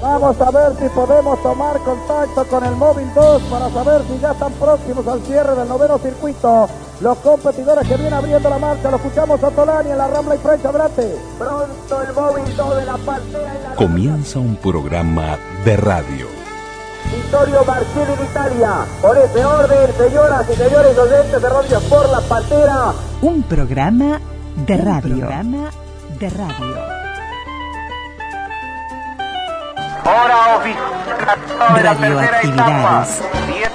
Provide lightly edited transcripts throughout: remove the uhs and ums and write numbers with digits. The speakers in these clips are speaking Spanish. Vamos a ver si podemos tomar contacto con el móvil 2 para saber si ya están próximos al cierre del noveno circuito. Los competidores que vienen abriendo la marcha, lo escuchamos a Tolani en la Rambla y Prensa Brate. Pronto el móvil 2 de la parcela en la... Comienza un programa de radio. Vittorio Marcelli en Italia, por ese orden, señoras y señores docentes de rodillas por la patera. Un programa de radio. Un programa de radio. Hora oficial de la tercera etapa,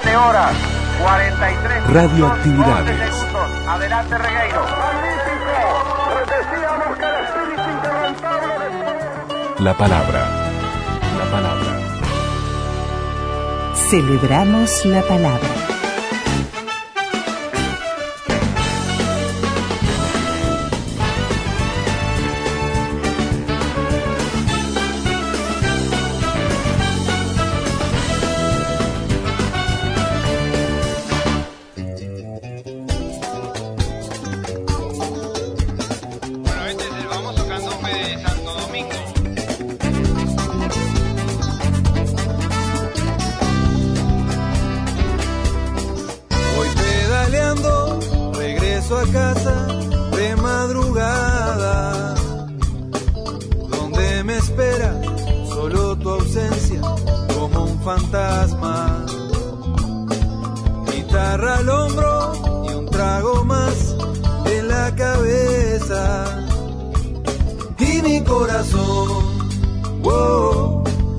7 horas, 43 Radioactividades. Minutos, adelante Regueiro. Magnífico, que el espíritu interrumpible de... La palabra. Celebramos la palabra.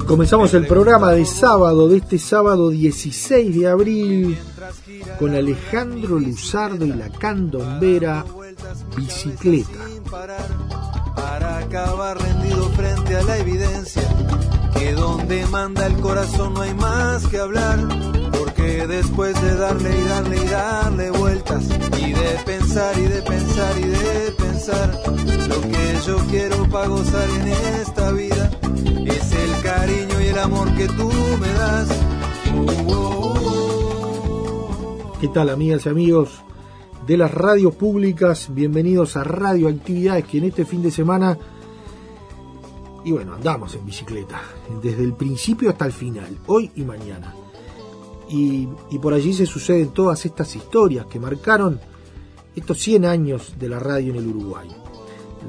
Comenzamos el programa de sábado, de este sábado 16 de abril, con Alejandro Luzardo y la Candombera Bicicleta. Para acabar rendido frente a la evidencia, que donde manda el corazón no hay más que hablar, porque después de darle vueltas, y de pensar, lo que yo quiero para gozar en esta vida, es el cariño y el amor que tú me das. ¿Qué tal, amigas y amigos de las radios públicas? Bienvenidos a Radioactividades, que en este fin de semana, y bueno, andamos en bicicleta, desde el principio hasta el final, hoy y mañana. Y por allí se suceden todas estas historias que marcaron estos 100 años de la radio en el Uruguay.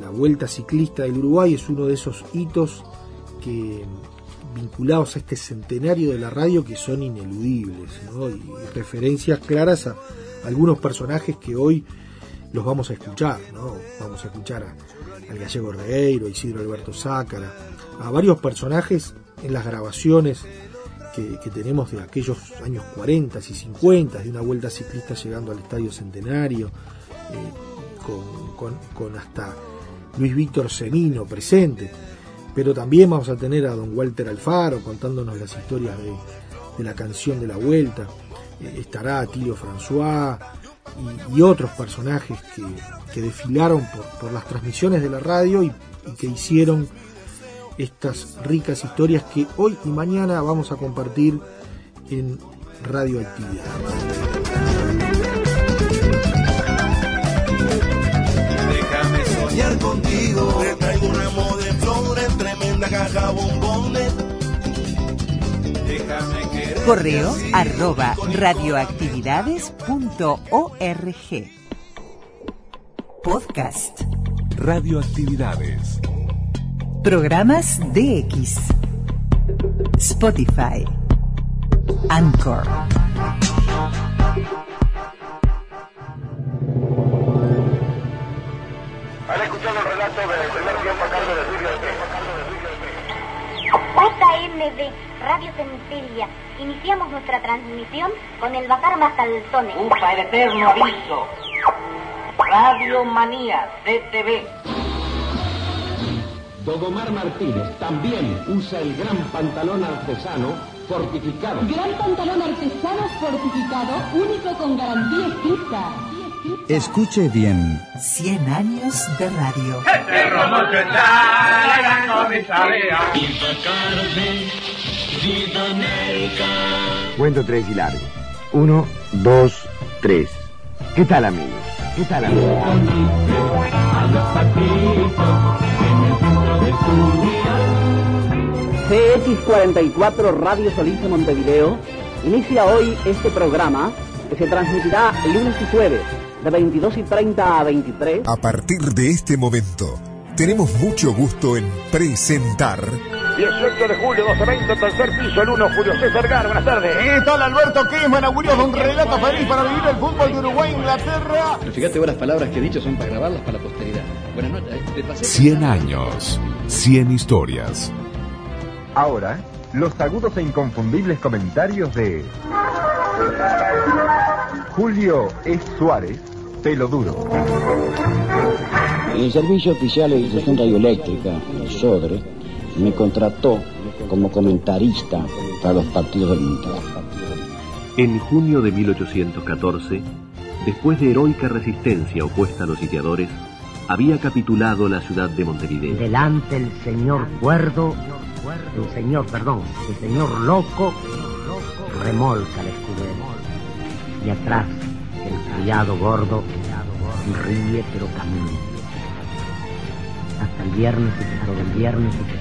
La Vuelta Ciclista del Uruguay es uno de esos hitos vinculados a este centenario de la radio que son ineludibles, ¿no? Y referencias claras a algunos personajes que hoy los vamos a escuchar, ¿no? Vamos a escuchar al Gallego Reiro, a Isidro Alberto Sácara, a varios personajes en las grabaciones que tenemos de aquellos años 40 y 50, de una Vuelta Ciclista llegando al Estadio Centenario, con hasta Luis Víctor Semino presente. Pero también vamos a tener a don Walter Alfaro contándonos las historias de la canción de la Vuelta. Estará Tilio François y otros personajes que desfilaron por las transmisiones de la radio y que hicieron estas ricas historias que hoy y mañana vamos a compartir en Radioactividades. Déjame soñar contigo, te traigo un ramo de flores, tremenda caja bombones. Déjame querer. Correo @radioactividades.org. Podcast Radioactividades. Programas DX, Spotify, Anchor. ¿Han escuchado el relato del primer tiempo a cargo de Julio César? JMB, Radio Centelia. Iniciamos nuestra transmisión con el bajar más calzones. Ufa, el eterno aviso. Radio Manía, DTV. Dogomar Martínez también usa el gran pantalón artesano fortificado. Gran pantalón artesano fortificado, único con garantía escrita. Escuche bien. 100 años de radio. Este romance está halagando mi tarea. Infacarme, vida América. Cuento 3 y largo. 1, 2, 3. ¿Qué tal, amigos? ¿Qué tal, amigos? A los patitos. CX44 Radio Solista Montevideo inicia hoy este programa que se transmitirá lunes y jueves de 22:30 a 23. A partir de este momento, tenemos mucho gusto en presentar... 18 de julio, 12:20, tercer piso, el 1, Julio César Garro, buenas tardes. Está Alberto Quisman, augurios de un relato feliz para vivir el fútbol de Uruguay, Inglaterra. Pero fíjate vos, las palabras que he dicho son para grabarlas para la posteridad. Buenas noches. 100 años, 100 historias. Ahora, los agudos e inconfundibles comentarios de... Julio E. Suárez, Pelo Duro. El Servicio Oficial de Difusión Radioeléctrica, el SODRE, me contrató como comentarista para los partidos del Mundial. En junio de 1814, después de heroica resistencia opuesta a los sitiadores, había capitulado la ciudad de Montevideo. Delante el señor Cuerdo, el señor Loco, remolca el escudero. Y atrás, el criado gordo, ríe pero camina. Hasta el viernes y que todo el viernes y que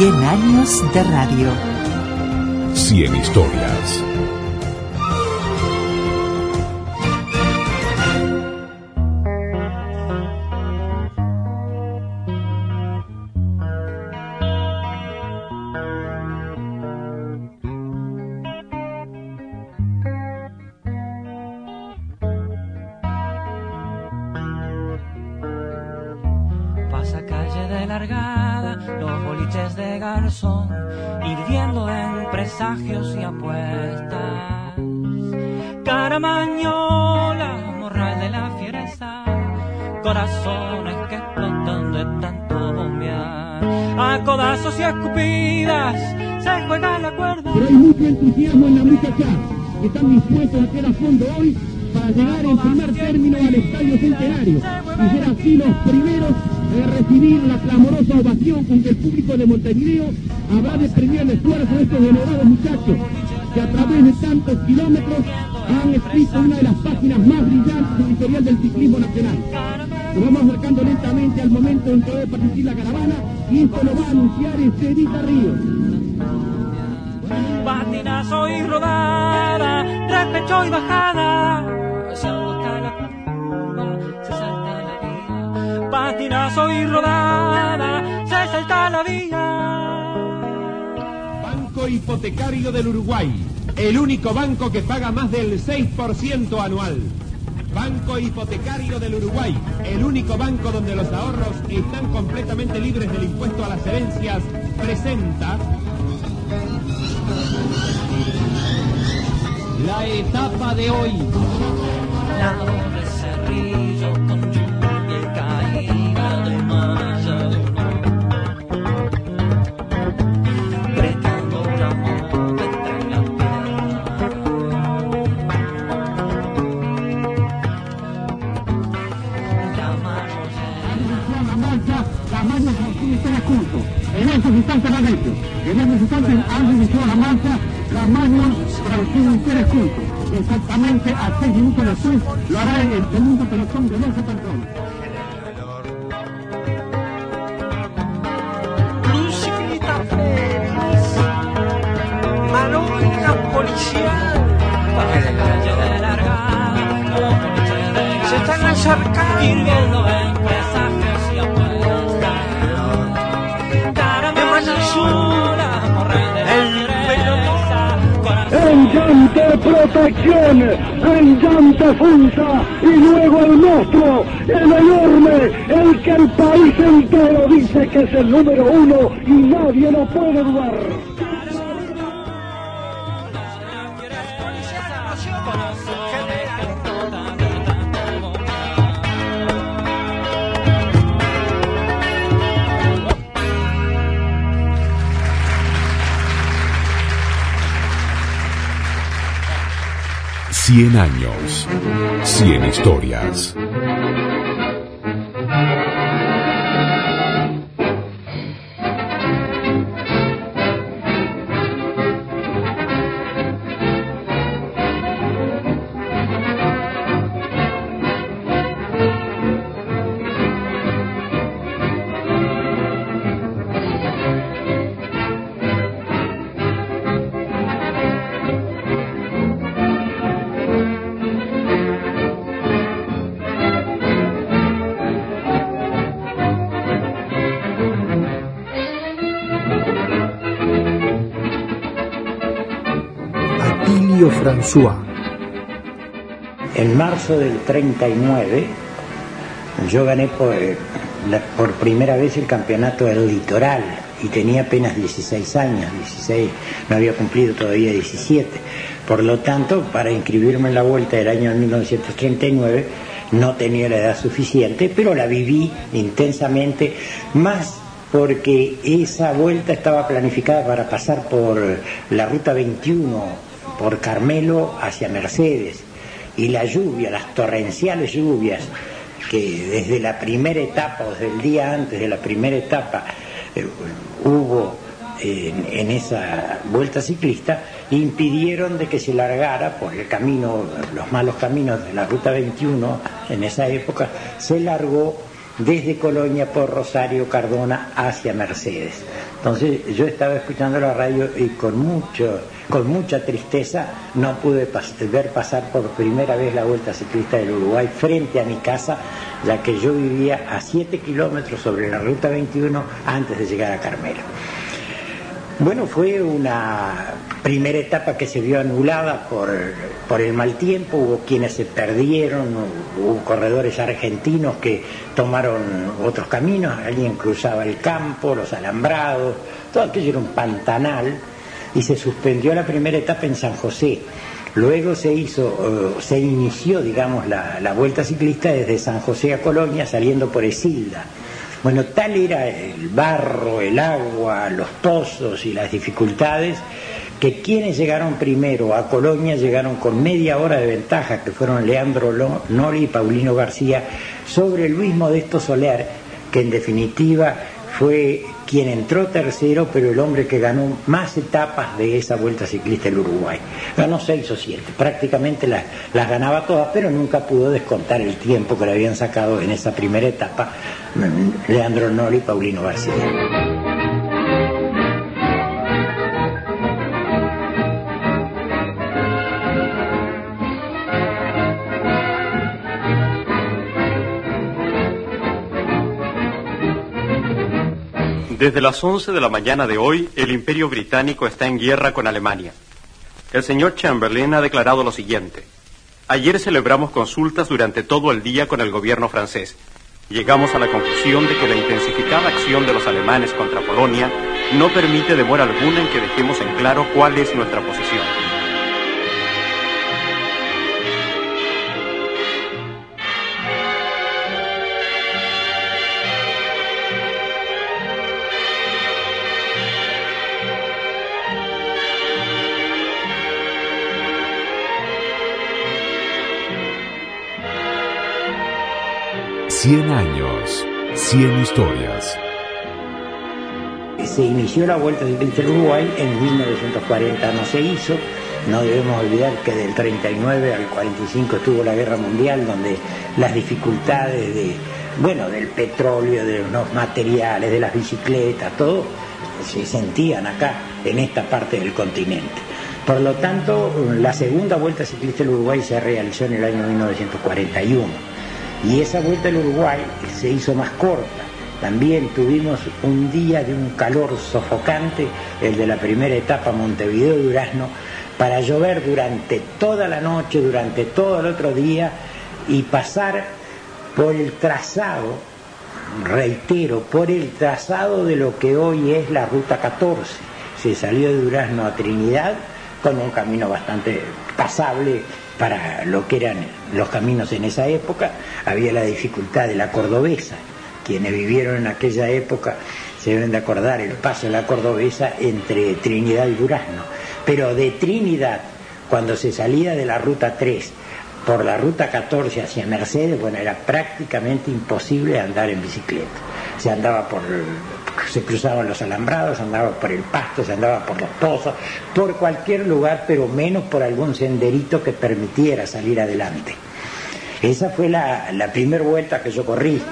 todo el viernes. 100 años de radio. 100 historias. Y apuestas, caramañola, morral de la fiereza, corazones que explotan de tanto bombear, a codazos y escupidas se juega la cuerda. Pero hay mucho entusiasmo en la muchacha, que están dispuestos a hacer a fondo hoy para llegar en primer término al Estadio Centenario y ser así los primeros a recibir la clamorosa ovación con que el público de Montevideo habrá de premiar el esfuerzo de estos denodados muchachos que a través de tantos kilómetros han escrito una de las páginas más brillantes del historial del ciclismo nacional. Nos vamos acercando lentamente al momento en que debe partir la caravana y esto lo va a anunciar Estrellita Ríos. Patinazo y rodada, repecho y bajada, se agota la curva, se salta la vía. Patinazo y rodada, se salta la vía. Banco Hipotecario del Uruguay, el único banco que paga más del 6% anual. Banco Hipotecario del Uruguay, el único banco donde los ahorros están completamente libres del impuesto a las herencias, presenta... La etapa de hoy. La doble cerrillo con lluvia y caída de malla. Prestando la monta entre las piernas. La marrollera. La malla que están ocultos. En estos instantes van hechos. En estos instantes han realizado la marcha. Las manos traducidas en tres juntos. Exactamente a 6 minutos después lo hará en el segundo pelotón de 12 personas. Lucita Félix, Manolita Policial, para que la calle de larga, se están acercando y viendo en presagios y apuestas. Caramañola, morra de la en llanta protección, en llanta funza y luego el monstruo, el enorme, el que el país entero dice que es el número uno y nadie lo puede dudar. Cien años, 100 historias. Tilio François. En marzo del 39 yo gané por primera vez el campeonato del litoral y tenía apenas 16 años, 16, no había cumplido todavía 17. Por lo tanto, para inscribirme en la vuelta del año 1939 no tenía la edad suficiente, pero la viví intensamente, más porque esa vuelta estaba planificada para pasar por la ruta 21, por Carmelo hacia Mercedes, y la lluvia, las torrenciales lluvias, que desde la primera etapa, o desde el día antes de la primera etapa, hubo en esa vuelta ciclista, impidieron de que se largara por el camino, los malos caminos de la ruta 21, en esa época, se largó desde Colonia por Rosario, Cardona, hacia Mercedes. Entonces yo estaba escuchando la radio y con mucha tristeza no pude ver pasar por primera vez la Vuelta Ciclista del Uruguay frente a mi casa, ya que yo vivía a 7 kilómetros sobre la Ruta 21 antes de llegar a Carmelo. Bueno, fue una primera etapa que se vio anulada por el mal tiempo, hubo quienes se perdieron, hubo corredores argentinos que tomaron otros caminos, alguien cruzaba el campo, los alambrados, todo aquello era un pantanal y se suspendió la primera etapa en San José. Luego se inició, digamos, la vuelta ciclista desde San José a Colonia saliendo por Esilda. Bueno, tal era el barro, el agua, los pozos y las dificultades, que quienes llegaron primero a Colonia llegaron con media hora de ventaja, que fueron Leandro Nori y Paulino García, sobre Luis Modesto Soler, que en definitiva fue quien entró tercero, pero el hombre que ganó más etapas de esa Vuelta Ciclista del Uruguay. Ganó 6 o 7, prácticamente las ganaba todas, pero nunca pudo descontar el tiempo que le habían sacado en esa primera etapa Leandro Nori y Paulino García. Desde las 11 de la mañana de hoy, el Imperio Británico está en guerra con Alemania. El señor Chamberlain ha declarado lo siguiente. Ayer celebramos consultas durante todo el día con el gobierno francés. Llegamos a la conclusión de que la intensificada acción de los alemanes contra Polonia no permite demora alguna en que dejemos en claro cuál es nuestra posición. Cien años, 100 historias. Se inició la Vuelta Ciclista del Uruguay en 1940, no se hizo. No debemos olvidar que del 39 al 45 estuvo la Guerra Mundial, donde las dificultades del petróleo, de los materiales, de las bicicletas, todo se sentían acá, en esta parte del continente. Por lo tanto, la segunda Vuelta Ciclista del Uruguay se realizó en el año 1941. Y esa vuelta al Uruguay se hizo más corta. También tuvimos un día de un calor sofocante, el de la primera etapa Montevideo-Durazno, para llover durante toda la noche, durante todo el otro día, y pasar por el trazado, reitero, por el trazado de lo que hoy es la Ruta 14. Se salió de Durazno a Trinidad con un camino bastante pasable para lo que eran los caminos en esa época. Había la dificultad de la Cordobesa. Quienes vivieron en aquella época se deben de acordar el paso de la Cordobesa entre Trinidad y Durazno. Pero de Trinidad, cuando se salía de la Ruta 3 por la Ruta 14 hacia Mercedes, bueno, era prácticamente imposible andar en bicicleta. Se cruzaban los alambrados, se andaba por el pasto, se andaba por los pozos, por cualquier lugar, pero menos por algún senderito que permitiera salir adelante. Esa fue la primera vuelta que yo corrí.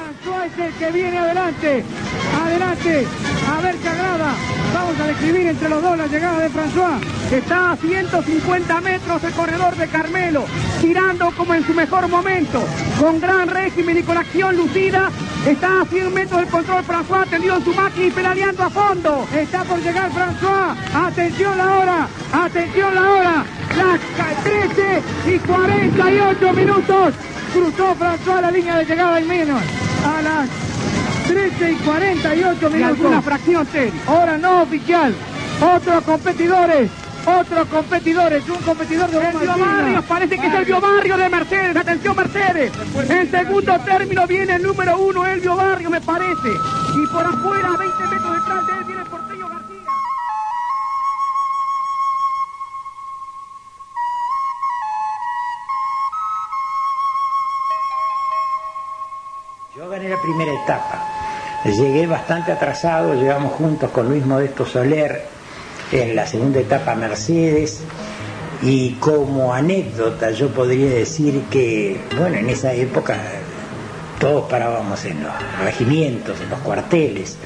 Es el que viene adelante, a ver qué agrada. Vamos a describir entre los dos la llegada de François, que está a 150 metros del corredor de Carmelo, tirando como en su mejor momento, con gran régimen y con acción lucida, Está a 100 metros del control François, tendido en su máquina y pedaleando a fondo. Está por llegar François. Atención la hora, las 13:48 cruzó François la línea de llegada y menos. A las 13:48, una fracción hora no oficial. Otros competidores, un competidor de Elvio Barrio, parece que es Elvio Barrio de Mercedes. Atención Mercedes, en segundo término viene el número 1 Elvio Barrio, me parece, y por afuera 20 metros detrás de él viene el porteño García. Yo gané la primera etapa, llegué bastante atrasado, llegamos juntos con Luis Modesto Soler. En la segunda etapa Mercedes, y como anécdota yo podría decir que, bueno, en esa época todos parábamos en los regimientos, en los cuarteles.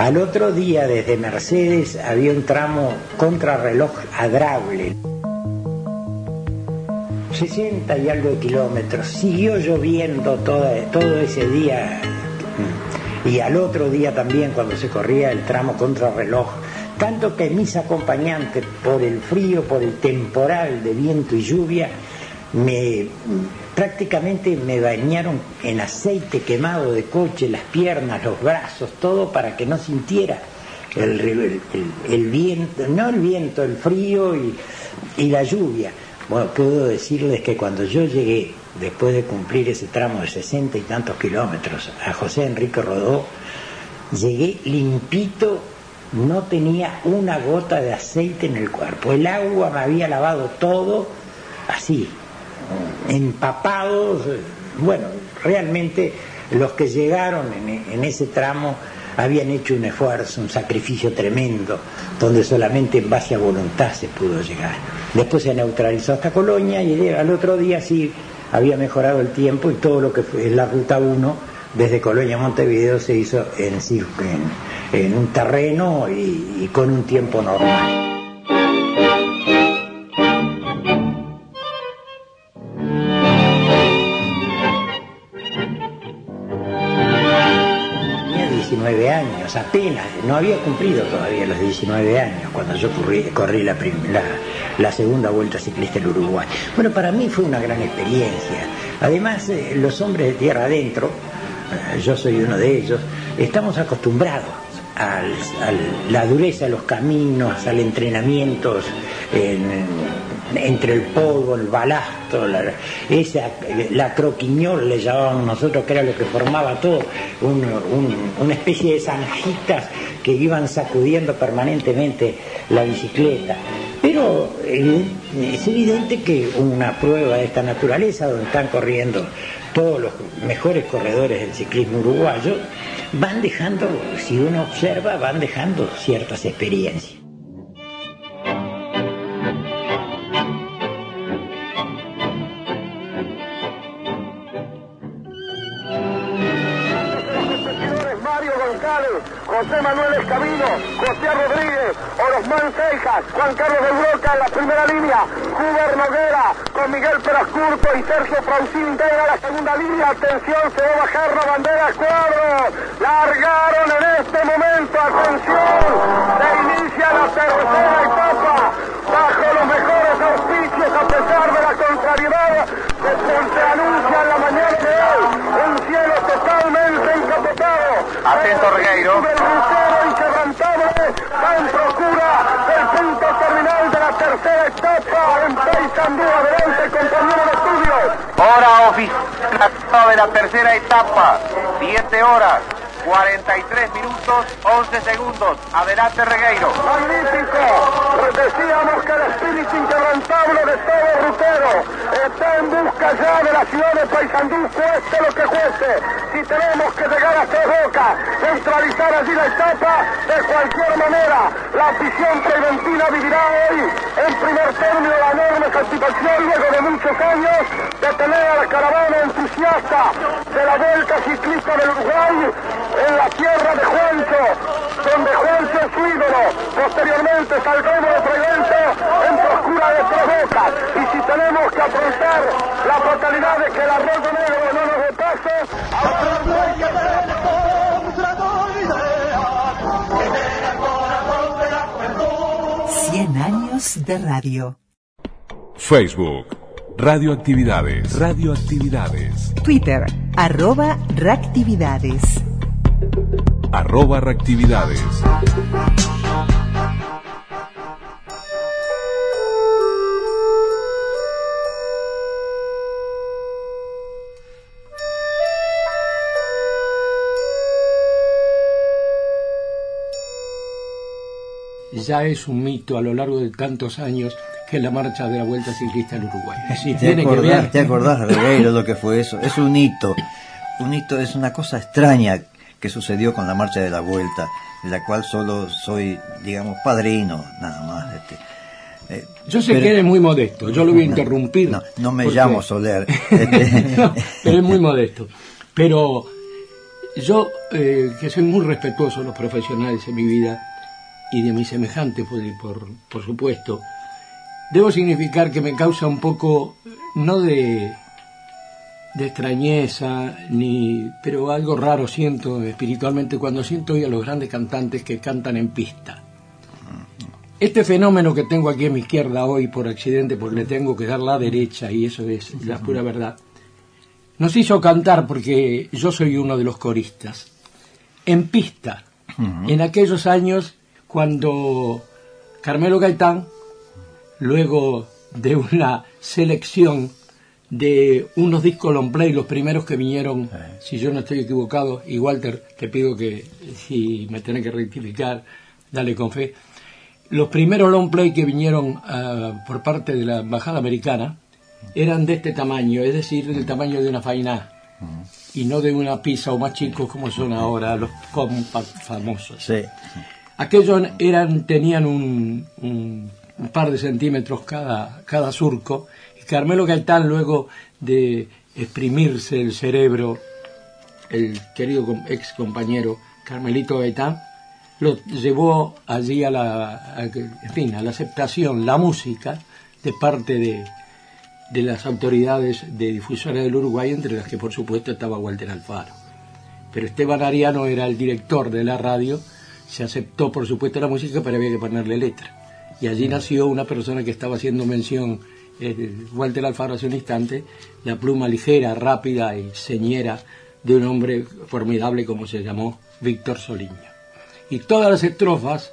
Al otro día desde Mercedes había un tramo contrarreloj adrable, 60 y algo de kilómetros. Siguió lloviendo todo ese día, y al otro día también cuando se corría el tramo contrarreloj. Tanto que mis acompañantes, por el frío, por el temporal de viento y lluvia, prácticamente me bañaron en aceite quemado de coche, las piernas, los brazos, todo para que no sintiera el viento, no el viento, el frío y la lluvia. Bueno, puedo decirles que cuando yo llegué, después de cumplir ese tramo de 60 y tantos kilómetros, a José Enrique Rodó, llegué limpito. No tenía una gota de aceite en el cuerpo. El agua me había lavado todo, así, empapado. Bueno, realmente los que llegaron en ese tramo habían hecho un esfuerzo, un sacrificio tremendo, donde solamente en base a voluntad se pudo llegar. Después se neutralizó hasta Colonia y al otro día sí había mejorado el tiempo y todo lo que fue la Ruta 1. Desde Colonia a Montevideo se hizo en un terreno y con un tiempo normal. Tenía 19 años, apenas, no había cumplido todavía los 19 años cuando yo corrí la segunda vuelta ciclista del Uruguay. Bueno, para mí fue una gran experiencia. Además, los hombres de tierra adentro, yo soy uno de ellos, estamos acostumbrados a la dureza de los caminos, al entrenamiento entre el polvo, el balasto, la croquiñol le llamábamos nosotros, que era lo que formaba todo, una especie de zanjitas que iban sacudiendo permanentemente la bicicleta. Pero es evidente que una prueba de esta naturaleza, donde están corriendo todos los mejores corredores del ciclismo uruguayo, van dejando, si uno observa, van dejando ciertas experiencias. José Manuel Escabino, José Rodríguez, Orozmán Cejas, Juan Carlos de Broca en la primera línea, Hubert Noguera con Miguel Perascurto y Sergio Francín integra la segunda línea. Atención, se va a bajar la bandera cuadro, largaron en este momento, atención, se inicia la tercera etapa, bajo los mejores auspicios a pesar de la contrariedad, se anuncia en la mañana de hoy, un cielo totalmente encapotado. Atento Regueiro. El lucero inquebrantable va en procura del punto terminal de la tercera etapa. En Paysandú, adelante, compañero de estudio. Hora oficial de la tercera etapa. 7:43:11. Adelante Regueiro. Magnífico. Decíamos que el espíritu inquebrantable de todo rutero está en busca ya de la ciudad de Paysandú, cueste lo que cueste. Si tenemos que llegar a Tres Bocas, centralizar allí la etapa, de cualquier manera, la afición preventina vivirá hoy en primer término la enorme satisfacción luego de muchos años de tener a la caravana entusiasta de la Vuelta Ciclista del Uruguay en la tierra de Juancho, donde Juancho es su ídolo. Posteriormente saldremos de Prevencio en procura de Tres Bocas. Y si tenemos que afrontar la fatalidad de que el arroyo negro no nos repase, 100 años de radio. Facebook, Radioactividades. Radioactividades. Twitter, arroba Reactividades. Arroba Reactividades. Ya es un mito a lo largo de tantos años que la marcha de la Vuelta Ciclista al Uruguay. Si tiene que ver... ¿Te acordás, Regueiro, lo que fue eso? Es un hito. Un hito es una cosa extraña que sucedió con la marcha de la Vuelta, de la cual solo soy, digamos, padrino, nada más. Yo sé que eres muy modesto, yo lo voy a interrumpir. No me llamo Soler. No, pero es muy modesto. Pero yo, que soy muy respetuoso de los profesionales en mi vida, y de mis semejantes, por supuesto, debo significar que me causa un poco, no de extrañeza, pero algo raro siento espiritualmente cuando siento hoy a los grandes cantantes que cantan en pista. Este fenómeno que tengo aquí a mi izquierda hoy por accidente, porque le tengo que dar la derecha, y eso es la pura verdad, nos hizo cantar, porque yo soy uno de los coristas, en pista, en aquellos años cuando Carmelo Gaitán, luego de una selección de unos discos long play, los primeros que vinieron, si yo no estoy equivocado, y Walter, te pido que si me tenés que rectificar, dale con fe, los primeros long play que vinieron por parte de la embajada americana eran de este tamaño, es decir, del tamaño de una faina, y no de una pizza o más chicos como son ahora los compact famosos. Sí. Aquellos tenían un par de centímetros cada surco, y Carmelo Gaitán, luego de exprimirse el cerebro, el querido ex compañero Carmelito Gaitán, lo llevó allí a la aceptación, la música, de parte de las autoridades de difusoras del Uruguay, entre las que por supuesto estaba Walter Alfaro. Pero Esteban Ariano era el director de la radio. Se aceptó, por supuesto, la música, pero había que ponerle letra. Y allí nació una persona que estaba haciendo mención, Walter Alfaro, hace un instante, la pluma ligera, rápida y señera de un hombre formidable como se llamó Víctor Soliño. Y todas las estrofas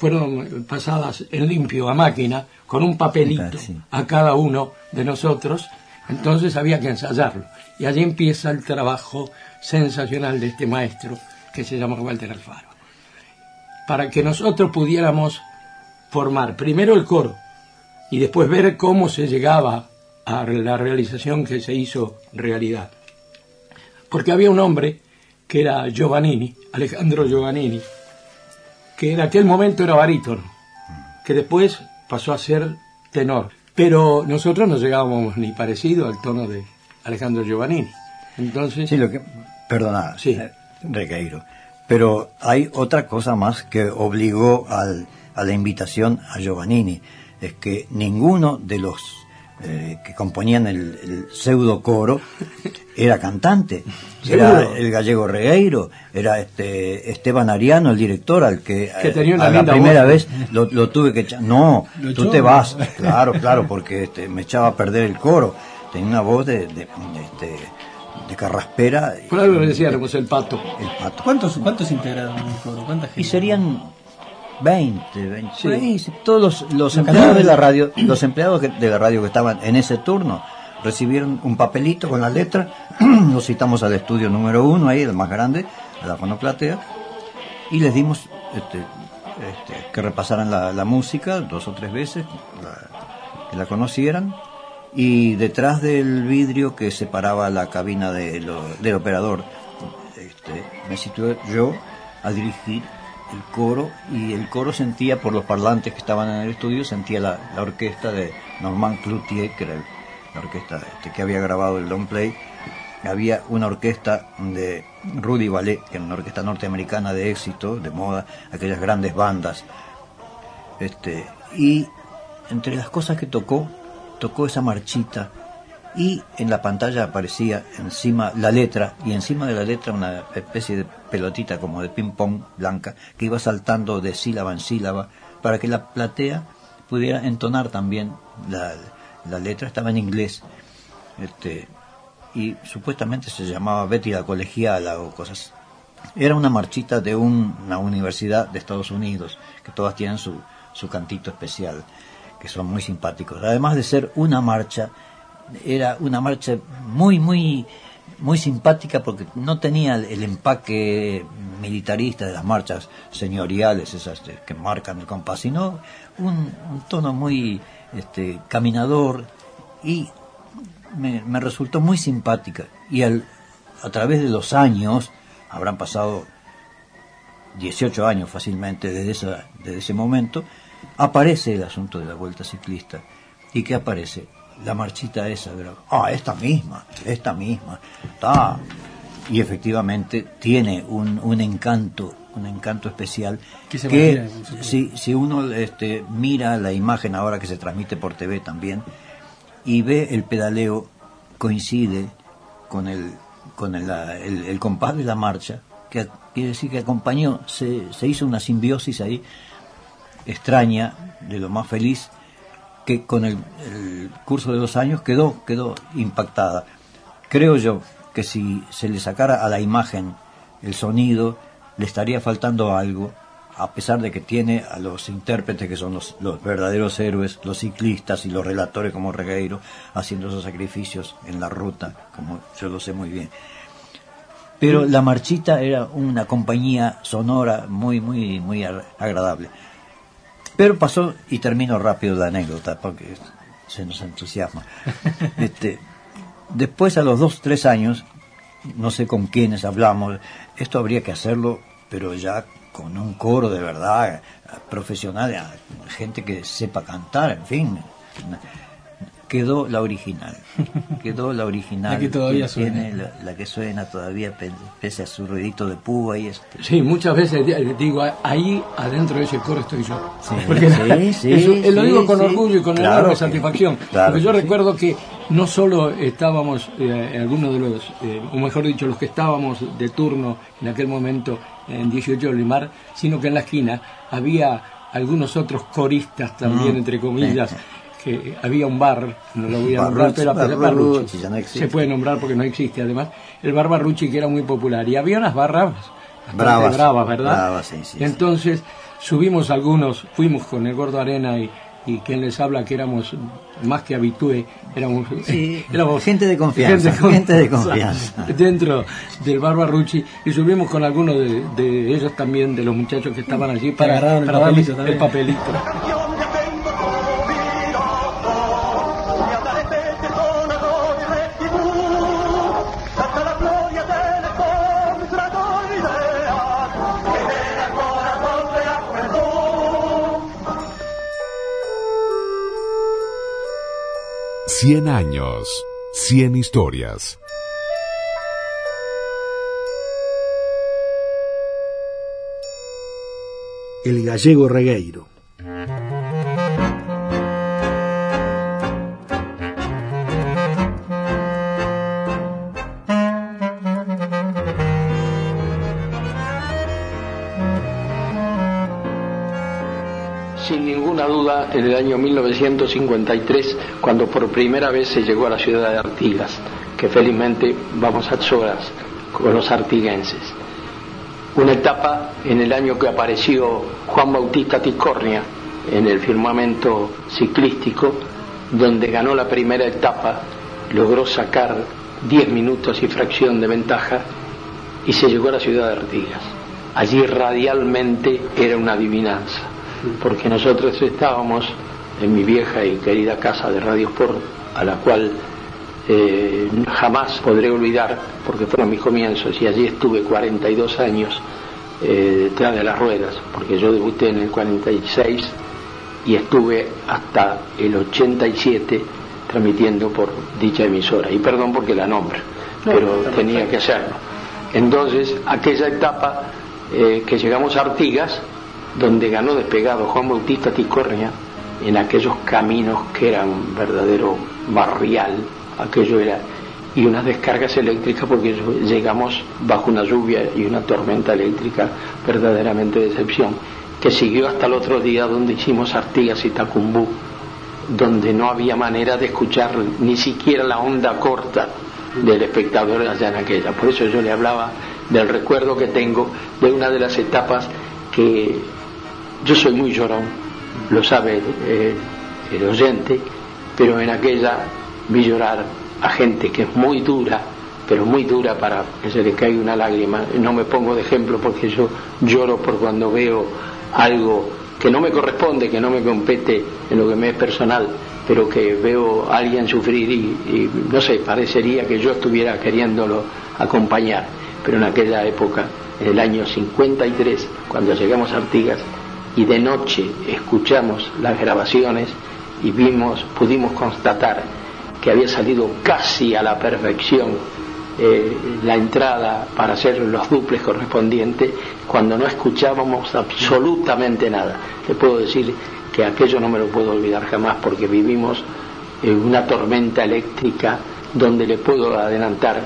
fueron pasadas en limpio, a máquina, con un papelito a cada uno de nosotros. Entonces había que ensayarlo. Y allí empieza el trabajo sensacional de este maestro, que se llama Walter Alfaro, para que nosotros pudiéramos formar primero el coro y después ver cómo se llegaba a la realización que se hizo realidad. Porque había un hombre que era Giovanini, Alejandro Giovanini, que en aquel momento era barítono, que después pasó a ser tenor, pero nosotros no llegábamos ni parecido al tono de Alejandro Giovanini. Entonces... Sí, Perdona. Sí. Regueiro, pero hay otra cosa más que obligó a la invitación a Giovanini, es que ninguno de los que componían el pseudo coro era cantante. Era el Gallego Reiro, era Esteban Ariano, el director, al que tenía una linda primera voz. Vez lo tuve que echar. No, lo tú echó, te vas, claro, porque me echaba a perder el coro. Tenía una voz de carraspera. Por algo le decíamos el pato. ¿Cuántos integraron en el coro? ¿Cuánta gente? Y serían 20. Sí. Pues, todos los empleados de la radio, los empleados de la radio que estaban en ese turno, recibieron un papelito con la letra. Nos citamos al estudio número 1, ahí, el más grande, a la fonoplatea, y les dimos que repasaran la música 2 o 3 veces, que la conocieran. Y detrás del vidrio que separaba la cabina del operador, me situé yo a dirigir el coro, y el coro sentía, por los parlantes que estaban en el estudio, sentía la orquesta de Normand Cloutier, que era la orquesta que había grabado el long play. Había una orquesta de Rudy Ballet, que era una orquesta norteamericana de éxito, de moda, aquellas grandes bandas. Y entre las cosas que tocó esa marchita y en la pantalla aparecía encima la letra, y encima de la letra una especie de pelotita como de ping-pong blanca que iba saltando de sílaba en sílaba para que la platea pudiera entonar también la letra. Estaba en inglés, y supuestamente se llamaba Betty la Colegiala o cosas. Era una marchita de una universidad de Estados Unidos, que todas tienen su cantito especial, que son muy simpáticos. Además de ser una marcha, era una marcha muy, muy, muy simpática, porque no tenía el empaque militarista de las marchas señoriales, esas que marcan el compás, sino un tono muy caminador, y me resultó muy simpática. Y a través de los años, habrán pasado 18 años fácilmente desde ese momento, aparece el asunto de la vuelta ciclista. ¿Y qué aparece? La marchita esa, ¿verdad? Esta misma. Está. Y efectivamente tiene un encanto especial que si uno mira la imagen ahora que se transmite por TV también y ve el pedaleo, coincide con el compás de la marcha, que quiere decir que acompañó, se hizo una simbiosis ahí extraña, de lo más feliz, que con el curso de los años quedó impactada. Creo yo que si se le sacara a la imagen el sonido, le estaría faltando algo, a pesar de que tiene a los intérpretes que son los verdaderos héroes, los ciclistas y los relatores como Regueiro, haciendo esos sacrificios en la ruta, como yo lo sé muy bien. Pero la marchita era una compañía sonora muy, muy, muy agradable. Pero pasó, y termino rápido la anécdota porque se nos entusiasma. Después, a los 2-3 años, no sé con quiénes hablamos, esto habría que hacerlo, pero ya con un coro de verdad, profesional, gente que sepa cantar, en fin. Quedó la original. La que todavía suena. La que suena todavía, pese a su ruidito de púa y Sí, muchas veces digo, ahí adentro de ese coro estoy yo. Sí, lo digo con orgullo y con enorme satisfacción. Claro, porque yo recuerdo que no solo estábamos, algunos de los, o mejor dicho, los que estábamos de turno en aquel momento en 18 de Limar, sino que en la esquina había algunos otros coristas también, entre comillas. Había un bar, no lo voy a nombrar, pero Barrucci ya no existe. Se puede nombrar porque no existe, además, el bar Barrucci, que era muy popular, y había unas barras bravas, ¿verdad? Bravas, sí. Entonces, subimos algunos, fuimos con el Gordo Arena y quien les habla, que éramos más que habitué, éramos gente de confianza dentro del bar Barrucci, y subimos con algunos de ellos también, de los muchachos que estaban allí, para darles el papelito. Cien años, 100 historias. El Gallego Regueiro. En el año 1953, cuando por primera vez se llegó a la ciudad de Artigas, que felizmente vamos a solas con los artiguenses. Una etapa en el año que apareció Juan Bautista Tiscornia en el firmamento ciclístico, donde ganó la primera etapa, logró sacar 10 minutos y fracción de ventaja y se llegó a la ciudad de Artigas. Allí radialmente era una adivinanza, porque nosotros estábamos en mi vieja y querida casa de Radio Sport, a la cual jamás podré olvidar, porque fueron mis comienzos, y allí estuve 42 años detrás de las ruedas, porque yo debuté en el 46 y estuve hasta el 87 transmitiendo por dicha emisora, y perdón porque la nombro, pero tenía que hacerlo. Entonces, aquella etapa que llegamos a Artigas, donde ganó despegado Juan Bautista Tiscornia en aquellos caminos que eran verdadero barrial, aquello era, y unas descargas eléctricas, porque llegamos bajo una lluvia y una tormenta eléctrica verdaderamente de excepción, que siguió hasta el otro día, donde hicimos Artigas y Tacumbú, donde no había manera de escuchar ni siquiera la onda corta del espectador allá en aquella. Por eso yo le hablaba del recuerdo que tengo de una de las etapas que yo soy muy llorón, lo sabe el oyente, pero en aquella vi llorar a gente que es muy dura, pero muy dura para que se le caiga una lágrima. No me pongo de ejemplo porque yo lloro por cuando veo algo que no me corresponde, que no me compete en lo que me es personal, pero que veo a alguien sufrir y no sé, parecería que yo estuviera queriéndolo acompañar. Pero en aquella época, en el año 53, cuando llegamos a Artigas y de noche escuchamos las grabaciones y pudimos constatar que había salido casi a la perfección la entrada para hacer los duples correspondientes, cuando no escuchábamos absolutamente nada. Te puedo decir que aquello no me lo puedo olvidar jamás, porque vivimos una tormenta eléctrica donde le puedo adelantar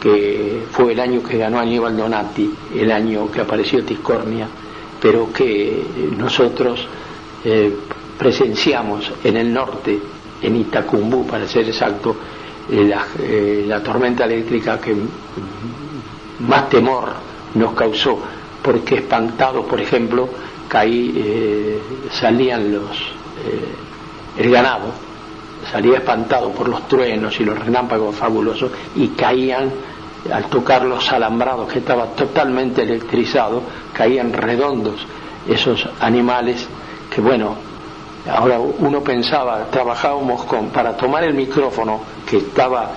que fue el año que ganó Aníbal Donati, el año que apareció Tiscornia, pero que nosotros presenciamos en el norte, en Itacumbú para ser exacto, la tormenta eléctrica que más temor nos causó, porque espantado, por ejemplo, salían el ganado salía espantado por los truenos y los relámpagos fabulosos, y caían, al tocar los alambrados que estaba totalmente electrizado, caían redondos esos animales que, bueno, ahora uno pensaba, trabajábamos para tomar el micrófono que estaba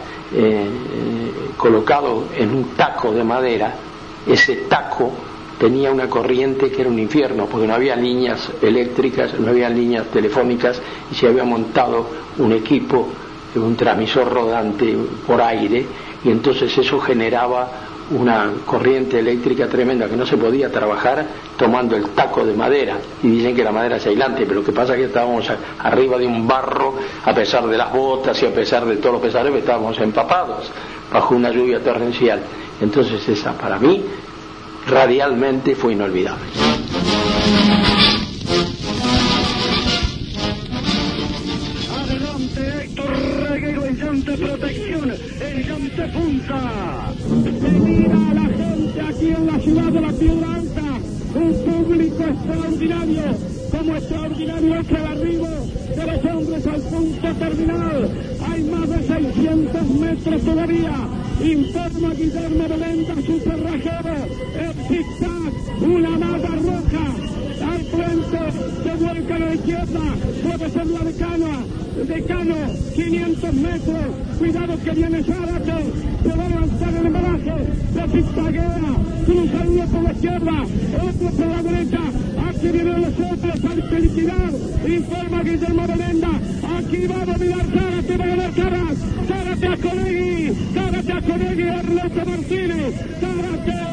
colocado en un taco de madera. Ese taco tenía una corriente que era un infierno, porque no había líneas eléctricas, no había líneas telefónicas, y se había montado un equipo, un transmisor rodante por aire, y entonces eso generaba una corriente eléctrica tremenda que no se podía trabajar tomando el taco de madera. Y dicen que la madera es aislante, pero lo que pasa es que estábamos arriba de un barro, a pesar de las botas y a pesar de todos los pesares, estábamos empapados bajo una lluvia torrencial. Entonces esa, para mí, radialmente fue inolvidable. Adelante, Héctor Regueiro, en llanta protección, en llanta punta. Mira a la gente aquí en la ciudad de la Piedra Alta, un público extraordinario, como extraordinario es el arribo de los hombres al punto terminal. Hay más de 600 metros todavía. Informa Guillermo Belenda, su cerrajero, el zigzag, una malla roja, al frente, se vuelca a la izquierda, puede ser la decano, 500 metros, cuidado que viene Zárate, se va a lanzar el embalaje, se zigzaguea, cruza uno por la izquierda, otro por la derecha, aquí vienen los otros, hay que liquidar, informa Guillermo Belenda, aquí va a dominar Zárate, va a ganar Zárate a Conegui, Zárate a Conegui, Ernesto Martínez, Zárate,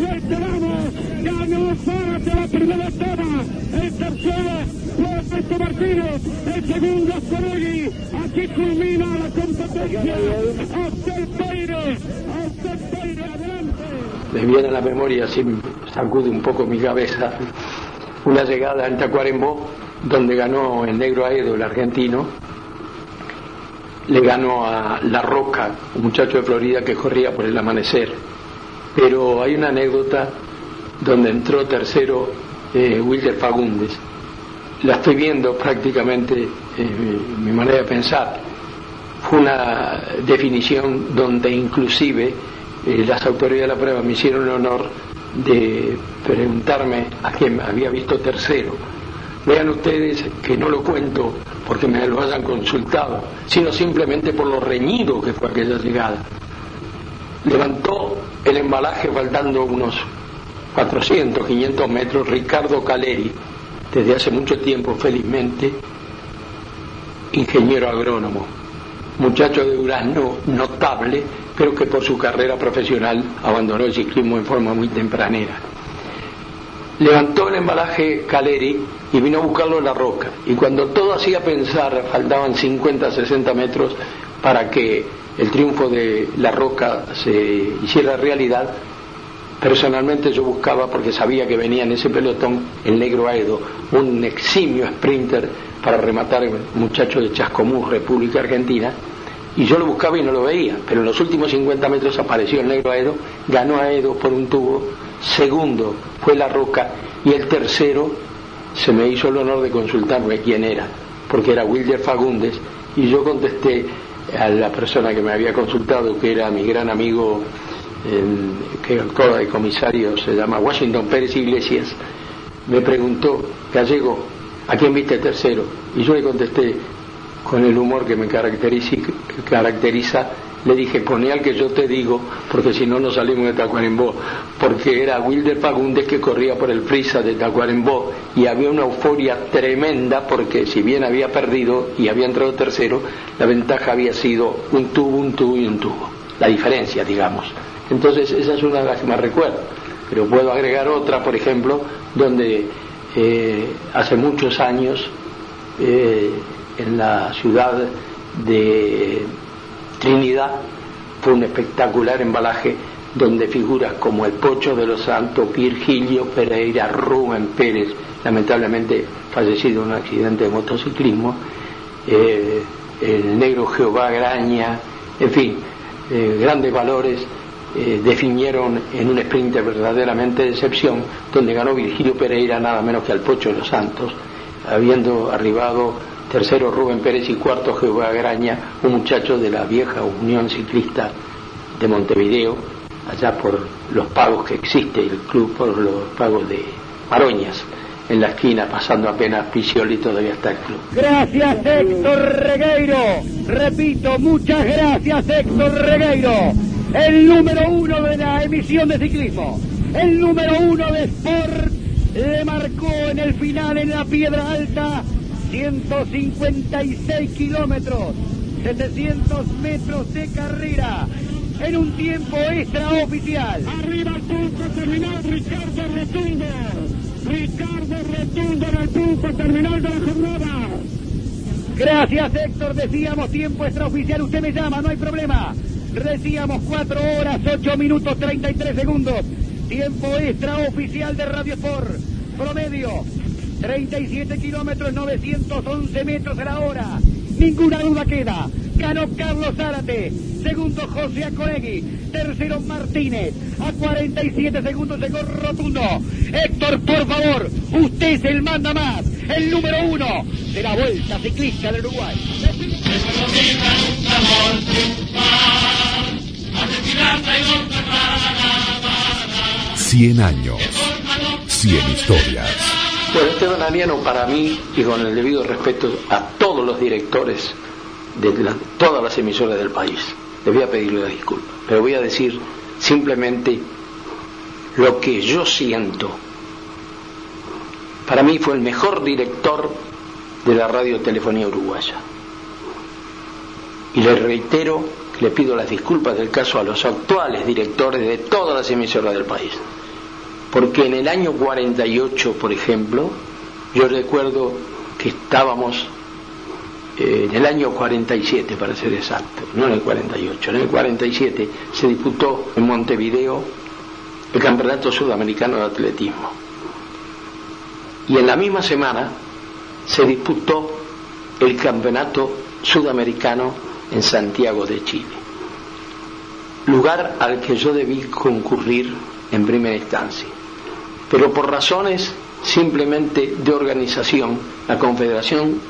lo esperamos, ganó Zárate la primera etapa, el tercero Ernesto Martínez, el segundo es Conegui, aquí culmina la competencia, hasta el Peire, adelante. Me viene a la memoria, así sacude un poco mi cabeza, una llegada en Tacuarembó, donde ganó el Negro Aedo, el argentino, le ganó a La Roca, un muchacho de Florida que corría por el amanecer, pero hay una anécdota donde entró tercero Wilder Fagundes. La estoy viendo prácticamente, mi manera de pensar, fue una definición donde inclusive las autoridades de la prueba me hicieron el honor de preguntarme a quién había visto tercero. Vean ustedes que no lo cuento porque me lo hayan consultado, sino simplemente por lo reñido que fue aquella llegada. Levantó el embalaje faltando unos 400, 500 metros, Ricardo Caleri, desde hace mucho tiempo, felizmente, ingeniero agrónomo, muchacho de Durazno notable, pero que por su carrera profesional abandonó el ciclismo en forma muy tempranera. Levantó el embalaje Caleri y vino a buscarlo en La Roca, y cuando todo hacía pensar, faltaban 50, 60 metros, para que el triunfo de La Roca se hiciera realidad. Personalmente yo buscaba, porque sabía que venía en ese pelotón, el Negro Aedo, un eximio sprinter para rematar el muchacho de Chascomús, República Argentina, y yo lo buscaba y no lo veía, pero en los últimos 50 metros apareció el Negro Aedo, ganó Aedo por un tubo, segundo fue La Roca, y el tercero se me hizo el honor de consultarme quién era, porque era Wilder Fagundes, y yo contesté a la persona que me había consultado, que era mi gran amigo, que ahora de comisario se llama Washington Pérez Iglesias. Me preguntó: Gallego, ¿a quién viste tercero? Y yo le contesté con el humor que me caracteriza, le dije: poné al que yo te digo, porque si no, no salimos de Tacuarembó, porque era Wilder Fagundes, que corría por el Frisa de Tacuarembó, y había una euforia tremenda, porque si bien había perdido y había entrado tercero, la ventaja había sido un tubo, la diferencia, digamos. Entonces esa es una de las que más recuerdo, pero puedo agregar otra, por ejemplo, donde hace muchos años en la ciudad de Trinidad fue un espectacular embalaje donde figuras como el Pocho de los Santos, Virgilio Pereira, Rubén Pérez, lamentablemente fallecido en un accidente de motociclismo, el negro Jehová Graña, en fin, grandes valores, definieron en un sprint verdaderamente de excepción, donde ganó Virgilio Pereira nada menos que al Pocho de los Santos, habiendo arribado tercero Rubén Pérez y cuarto Jehová Graña, un muchacho de la vieja Unión Ciclista de Montevideo, allá por los pagos que existe el club, por los pagos de Maroñas, en la esquina, pasando apenas Pisioli, todavía está el club. Gracias, Héctor Regueiro. Repito, muchas gracias, Héctor Regueiro. El número uno de la emisión de ciclismo, el número uno de Sport, le marcó en el final en la Piedra Alta 156 kilómetros, 700 metros de carrera, en un tiempo extraoficial. Arriba el punto terminal, Ricardo Rotundo en el punto terminal de la jornada. Gracias, Héctor, decíamos tiempo extraoficial, usted me llama, no hay problema. Decíamos 4 horas, 8 minutos, 33 segundos. Tiempo extra oficial de Radio Sport. Promedio, 37 kilómetros, 911 metros a la hora. Ninguna duda queda. Ganó Carlos Zárate. Segundo, José Acoegui. Tercero, Martínez. A 47 segundos llegó Rotundo. Héctor, por favor, usted es el manda más. El número uno de la Vuelta Ciclista del Uruguay. Cien años, 100 historias. Bueno, Esteban Ariano, para mí, y con el debido respeto a todos los directores de todas las emisoras del país, les voy a pedirle disculpas, pero voy a decir simplemente lo que yo siento. Para mí fue el mejor director de la radiotelefonía uruguaya. Y le reitero, le pido las disculpas del caso a los actuales directores de todas las emisoras del país, porque en el año 48, por ejemplo, yo recuerdo que estábamos en el año 47, para ser exacto, no en el 48, en el 47 se disputó en Montevideo el Campeonato Sudamericano de Atletismo, y en la misma semana se disputó el Campeonato Sudamericano en Santiago de Chile, lugar al que yo debí concurrir en primera instancia, pero por razones simplemente de organización, la Confederación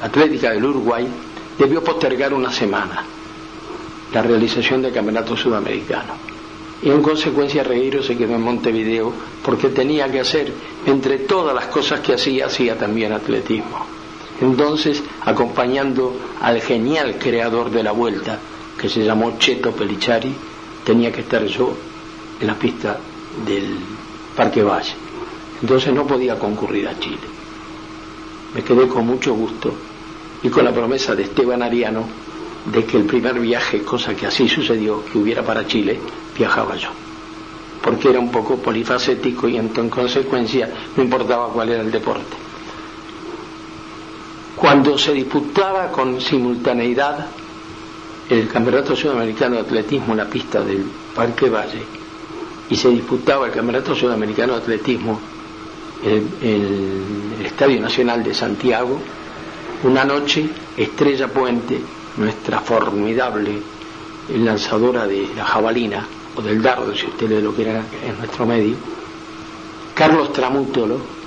Atlética del Uruguay debió postergar una semana la realización del Campeonato Sudamericano, y en consecuencia Regueiro se quedó en Montevideo, porque tenía que hacer, entre todas las cosas que hacía también atletismo. Entonces, acompañando al genial creador de la Vuelta, que se llamó Cheto Pellichari, tenía que estar yo en la pista del Parque Valle. Entonces no podía concurrir a Chile. Me quedé con mucho gusto y con la promesa de Esteban Ariano de que el primer viaje, cosa que así sucedió, que hubiera para Chile, viajaba yo, porque era un poco polifacético y en consecuencia no importaba cuál era el deporte. cuando se disputaba con simultaneidad el Campeonato Sudamericano de Atletismo en la pista del Parque Valle y se disputaba el Campeonato Sudamericano de Atletismo en el Estadio Nacional de Santiago, una noche Estrella Puente, nuestra formidable lanzadora de la jabalina o del dardo, si ustedes lo quieren en nuestro medio, Carlos Tramútolo,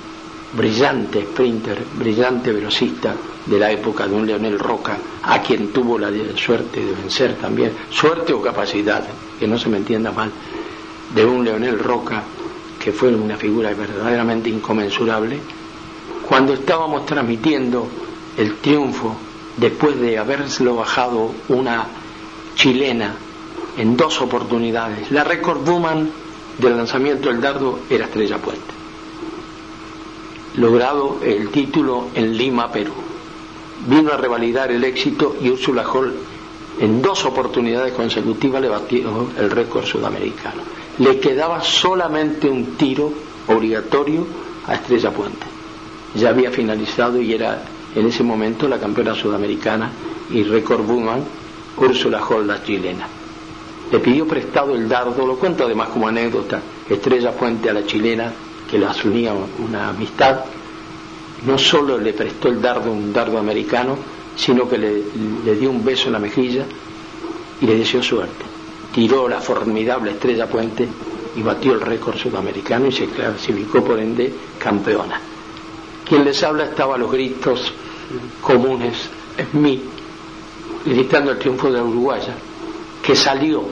brillante sprinter, brillante velocista de la época de un Leonel Roca, a quien tuvo la suerte de vencer también, suerte o capacidad, que no se me entienda mal, de un Leonel Roca que fue una figura verdaderamente inconmensurable. Cuando estábamos transmitiendo el triunfo, después de haberlo bajado una chilena en dos oportunidades, la record woman del lanzamiento del dardo era Estrella Puente, logrado el título en Lima, Perú. Vino a revalidar el éxito y Úrsula Hall en dos oportunidades consecutivas le batió el récord sudamericano. Le quedaba solamente un tiro obligatorio a Estrella Puente. Ya había finalizado y era en ese momento la campeona sudamericana y récord woman Úrsula Hall, la chilena. Le pidió prestado el dardo, lo cuento además como anécdota, Estrella Puente a la chilena, que las unía una amistad. No solo le prestó el dardo, un dardo americano, sino que le dio un beso en la mejilla y le deseó suerte. Tiró la formidable Estrella Puente y batió el récord sudamericano y se clasificó por ende campeona. Quien les habla estaba a los gritos comunes, es mí, gritando el triunfo de la uruguaya, que salió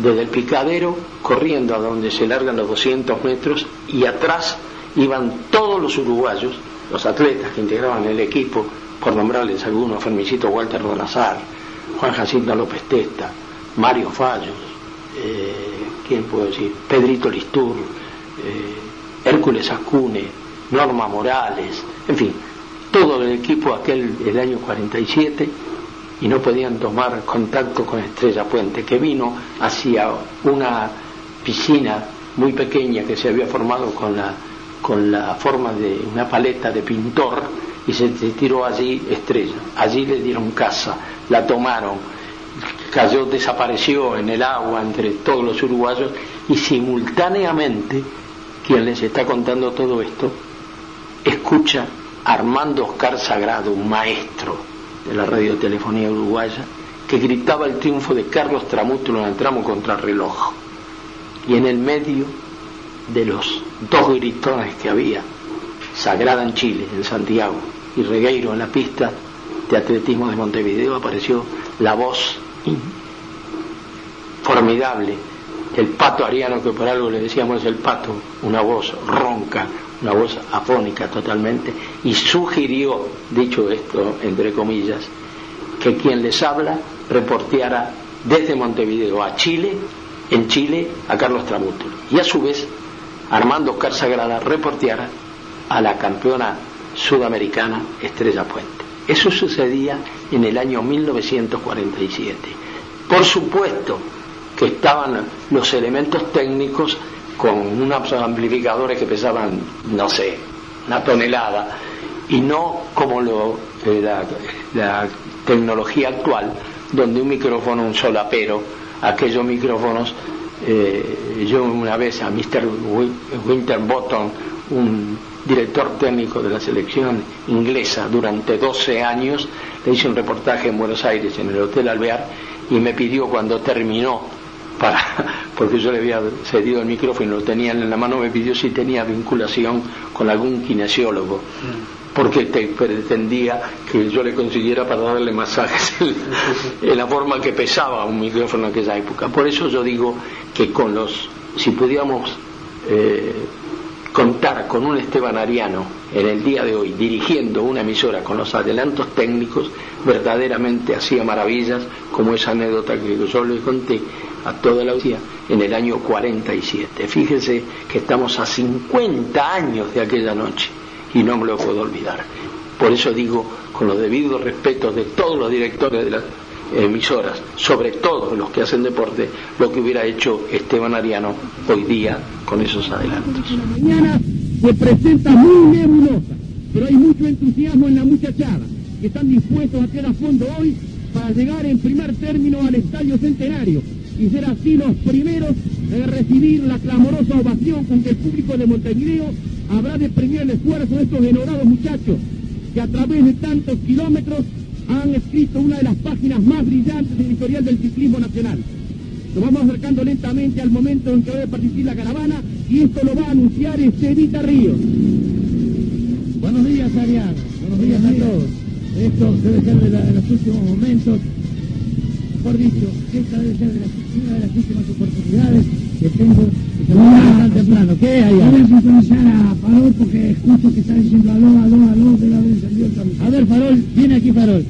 desde el picadero corriendo a donde se largan los 200 metros y atrás iban todos los uruguayos, los atletas que integraban el equipo, por nombrarles algunos, Fermicito Walter Donazar, Juan Jacinto López Testa, Mario Fallos, ¿quién puedo decir? Pedrito Listur, Hércules Ascune, Norma Morales, en fin, todo el equipo aquel del año 47, y no podían tomar contacto con Estrella Puente, que vino hacia una piscina muy pequeña que se había formado con la forma de una paleta de pintor, y se tiró allí Estrella. Allí le dieron caza, la tomaron, cayó, desapareció en el agua entre todos los uruguayos, y simultáneamente, quien les está contando todo esto, escucha a Armando Oscar Sagrado, un maestro de la radiotelefonía uruguaya, que gritaba el triunfo de Carlos Tramútolo en el tramo contrarreloj, y en el medio de los dos gritones que había, Sagrada en Chile, en Santiago, y Regueiro en la pista de atletismo de Montevideo, apareció la voz formidable del Pato Ariano, que por algo le decíamos el Pato, una voz ronca, una voz afónica totalmente, y sugirió, dicho esto entre comillas, que quien les habla reporteara desde Montevideo a Chile, en Chile a Carlos Tramútolo, y a su vez Armando Oscar Sagrada reporteara a la campeona sudamericana Estrella Puente. Eso sucedía en el año 1947. Por supuesto que estaban los elementos técnicos con unos amplificadores que pesaban, no sé, una tonelada, y no como la tecnología actual, donde un micrófono, un solapero, aquellos micrófonos. Yo una vez a Mr. Winterbottom, un director técnico de la selección inglesa durante 12 años, le hice un reportaje en Buenos Aires en el Hotel Alvear, y me pidió cuando terminó, porque yo le había cedido el micrófono y lo tenía en la mano, me pidió si tenía vinculación con algún kinesiólogo, porque pretendía que yo le consiguiera para darle masajes en la forma que pesaba un micrófono en aquella época. Por eso yo digo que si pudiéramos contar con un Esteban Ariano en el día de hoy dirigiendo una emisora con los adelantos técnicos, verdaderamente hacía maravillas, como esa anécdota que yo le conté a toda la audiencia en el año 47. Fíjense que estamos a 50 años de aquella noche y no me lo puedo olvidar. Por eso digo, con los debidos respetos de todos los directores de las emisoras, sobre todo los que hacen deporte, lo que hubiera hecho Esteban Ariano hoy día con esos adelantos. La mañana se presenta muy nebulosa, pero hay mucho entusiasmo en la muchachada. que están dispuestos a tirar a fondo hoy para llegar en primer término al Estadio Centenario y ser así los primeros en recibir la clamorosa ovación con que el público de Montevideo habrá de premiar el esfuerzo de estos honorados muchachos que a través de tantos kilómetros han escrito una de las páginas más brillantes de la historia del ciclismo nacional. Nos vamos acercando lentamente al momento en que debe partir la caravana y esto lo va a anunciar Esteban Ríos. Buenos días, Ariano. Buenos días a todos. Esto debe ser de los últimos momentos. Por dicho, esta debe ser una de las últimas oportunidades que tengo. Que tan temprano. ¿Qué hay? Voy a sintonizar a Farol porque escucho que está diciendo aló, debe haber encendido el camino. A ver, Farol, viene aquí Farol.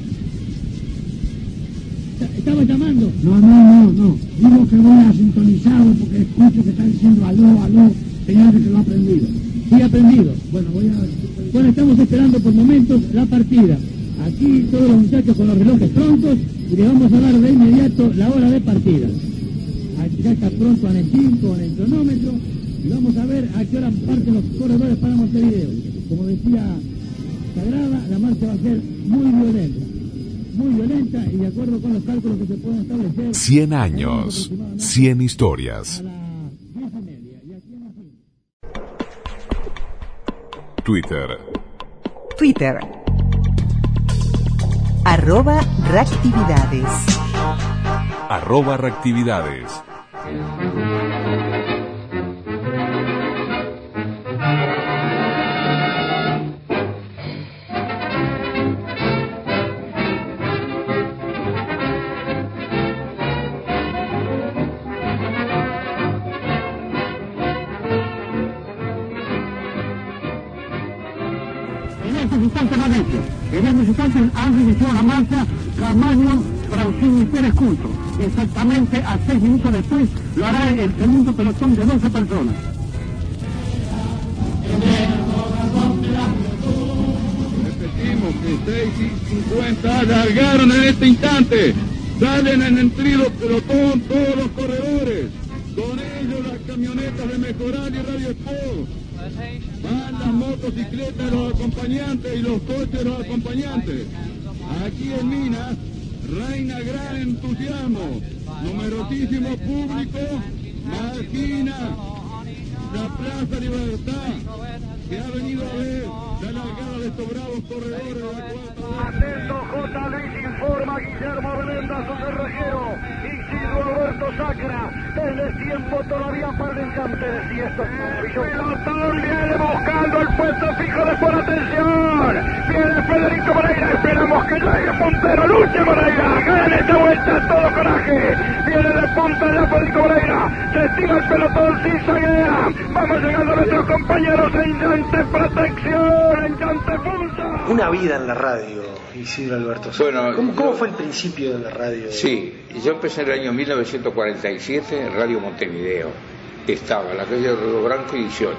¿Estaba llamando? No. Digo que voy a sintonizarlo porque escucho que está diciendo aló, señor, que se lo ha aprendido. Sí, aprendido. Bueno, estamos esperando por momentos la partida. Aquí todos los muchachos con los relojes prontos y le vamos a dar de inmediato la hora de partida. Aquí ya está pronto en el 5, en el cronómetro, y vamos a ver a qué hora parten los corredores para Montevideo. Como decía Sagrada, la marcha va a ser muy violenta y de acuerdo con los cálculos que se pueden establecer. 100 años, 100 historias. Twitter. @Radioactividades. En estos instantes han iniciado la marcha Carmelo Gaitán y Pérez Culto. Exactamente a 6 minutos después lo hará el segundo pelotón de 12 personas. Repetimos que 6:50 alargaron en este instante. Salen en el trío pelotón todos los corredores. Con ellos las camionetas de Mejoral y Radio Sport. Van las motocicletas de los acompañantes y los coches de los acompañantes. Aquí en Minas reina gran entusiasmo, numerosísimo público, la esquina, la Plaza Libertad, que ha venido a ver la largada de estos bravos corredores de la cuarta. Atento, J. Luis informa Guillermo Belenda, su cerrajero, Isidro Alberto Sácara. Desde tiempo todavía para el campo de siesta. El pelotón viene buscando el puesto fijo de por atención. Viene Federico Moreira, esperamos que llegue Montero, luche Moreira, gana esta vuelta todo coraje. Viene de punta de Federico Moreira, se estima el pelotón, sí, zaguea. Vamos llegando a nuestros compañeros en llante protección, en llante punta. Una vida en la radio, Isidro Alberto Sánchez. Bueno, ¿Cómo fue el principio de la radio? Sí, yo empecé en el año 1947 en Radio Montevideo. Estaba en la calle de Río Branco 18.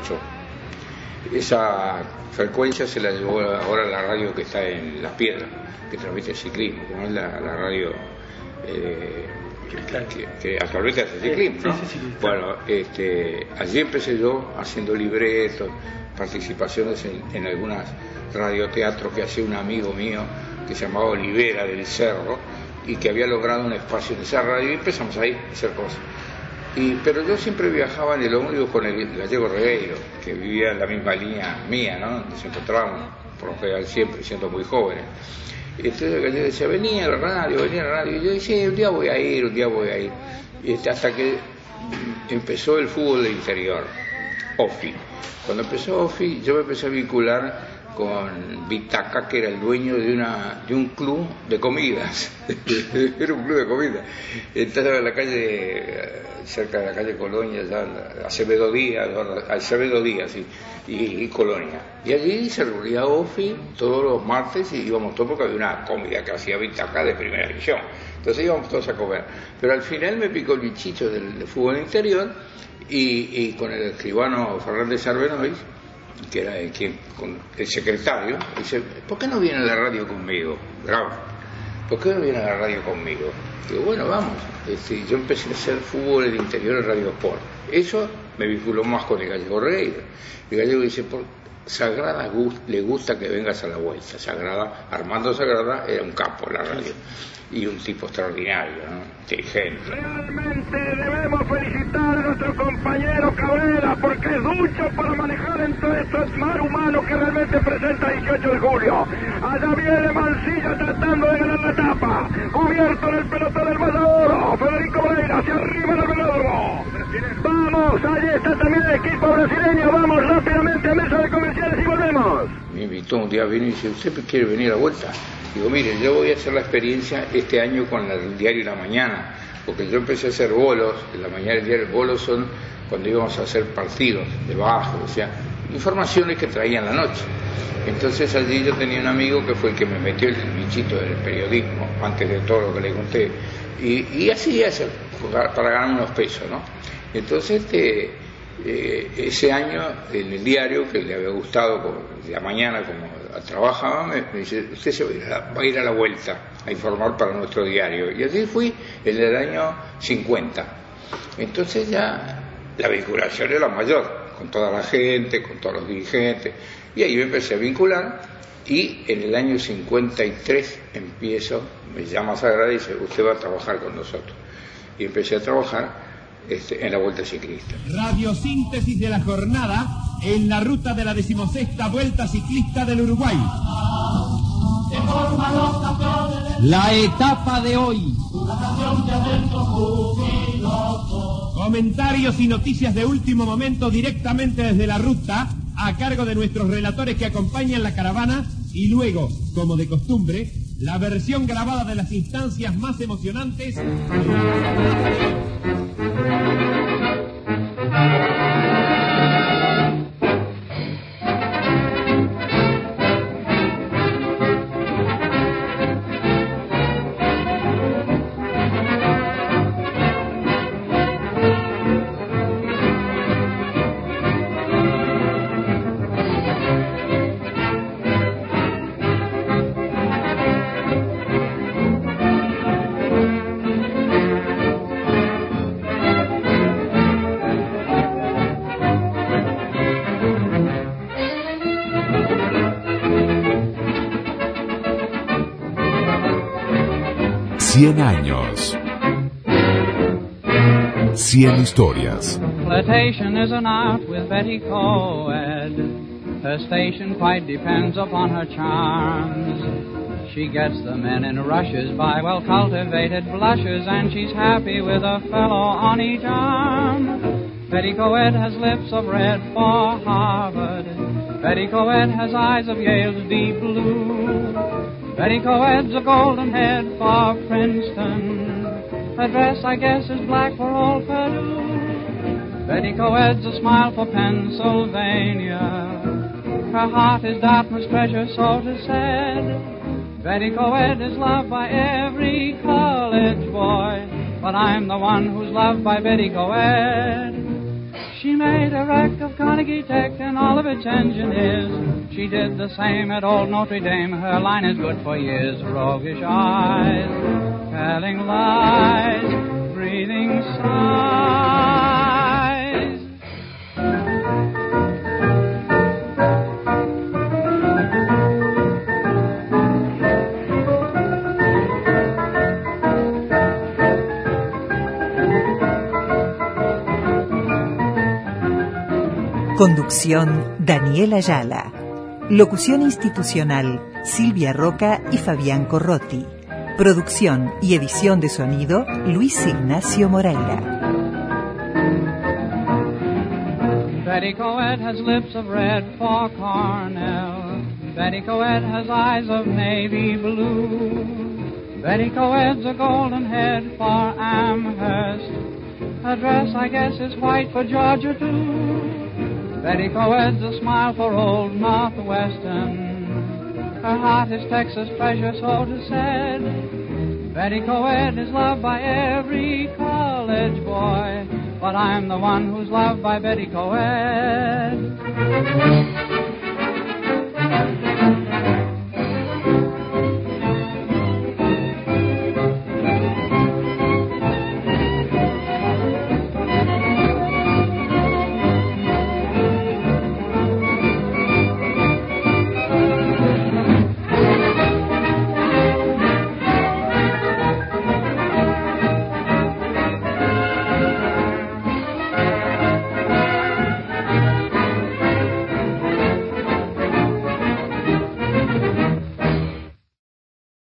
Esa frecuencia se la llevó ahora la radio que está en Las Piedras, que transmite el ciclismo, no es la radio que actualmente hace ciclismo, ¿no? Sí. Bueno, allí empecé yo haciendo libretos, participaciones en algunas radioteatros que hacía un amigo mío que se llamaba Olivera del Cerro y que había logrado un espacio en esa radio y empezamos ahí a hacer cosas. Pero yo siempre viajaba en el ómnibus con el Gallego Reiro, que vivía en la misma línea mía, ¿no? Nos encontrábamos por lo general siempre, siendo muy jóvenes. Entonces el Gallego decía, venía a la radio. Y yo decía, un día voy a ir. Hasta que empezó el fútbol del interior, OFI. Cuando empezó OFI, yo me empecé a vincular con Vitaca, que era el dueño de un club de comidas. Era un club de comidas. Entonces en la calle, cerca de la calle Colonia, ya, Acevedo Díaz, sí, y Colonia. Y allí se reunía OFI todos los martes y íbamos todos porque había una comida que hacía Vitaca de primera división. Entonces íbamos todos a comer. Pero al final me picó el bichito del fútbol interior y con el escribano Fernández Arbenois, que era el secretario, dice, ¿por qué no viene a la radio conmigo? Bravo. ¿Por qué no viene a la radio conmigo? Digo, bueno, vamos. Yo empecé a hacer fútbol en el interior de Radio Sport. Eso me vinculó más con el Gallego Reiro. El Gallego dice, Sagrada le gusta que vengas a la vuelta. Sagrada, Armando Sagrada era un capo en la radio y un tipo extraordinario, ¿no? Inteligente. Realmente debemos felicitar a nuestro compañero Cabrera, porque es mucho para manejar en todo este mar humano que realmente presenta 18 de julio. Allá viene Mancilla tratando de ganar la etapa, cubierto en el pelotón del Matadoro, Federico Moreira hacia arriba en el velódromo. Vamos, ahí está también el equipo brasileño. Vamos rápidamente a mesa de comerciales y volvemos. Me invitó un día, vino y dice, ¿usted quiere venir a la vuelta? Digo, mire, yo voy a hacer la experiencia este año con el diario La Mañana, porque yo empecé a hacer bolos, en La Mañana el diario, bolos son cuando íbamos a hacer partidos de bajo, o sea, informaciones que traían la noche. Entonces allí yo tenía un amigo que fue el que me metió el bichito del periodismo, antes de todo lo que le conté, y así hacer, para ganar unos pesos, ¿no? Entonces ese año en el diario, que le había gustado La Mañana como trabajaba, me dice, usted se va a ir a la vuelta a informar para nuestro diario. Y así fui en el año 50. Entonces ya la vinculación era mayor, con toda la gente, con todos los dirigentes. Y ahí me empecé a vincular y en el año 53 empiezo, me llama Sagrada y dice, usted va a trabajar con nosotros. Y empecé a trabajar en la Vuelta Ciclista. Radiosíntesis de la jornada en la ruta de la 16ª Vuelta Ciclista del Uruguay. La etapa de hoy. Comentarios y noticias de último momento directamente desde la ruta, a cargo de nuestros relatores que acompañan la caravana, y luego, como de costumbre, la versión grabada de las instancias más emocionantes. Cien años, 100 historias. Flirtation is an art with Betty Coed. Her station quite depends upon her charms. She gets the men in rushes by well cultivated blushes, and she's happy with a fellow on each arm. Betty Coed has lips of red for Harvard. Betty Coed has eyes of Yale's deep blue. Betty Coed's a golden head for Princeton. Her dress, I guess, is black for old Purdue. Betty Coed's a smile for Pennsylvania. Her heart is Dartmouth's treasure, so 'tis said. Betty Coed is loved by every college boy, but I'm the one who's loved by Betty Coed. She made a wreck of Carnegie Tech and all of its engineers. She did the same at old Notre Dame. Her line is good for years. Roguish eyes, telling lies, breathing sighs. Conducción, Daniel Ayala. Locución institucional, Silvia Roca y Fabián Corrotti. Producción y edición de sonido, Luis Ignacio Moreira. Betty Coed has lips of red for Cornell. Betty Coed has eyes of navy blue. Betty Coed's a golden head for Amherst. Her dress, I guess, is white for Georgia, too. Betty Coed's a smile for old Northwestern. Her heart is Texas treasure, so 'tis said. Betty Coed is loved by every college boy, but I'm the one who's loved by Betty Coed.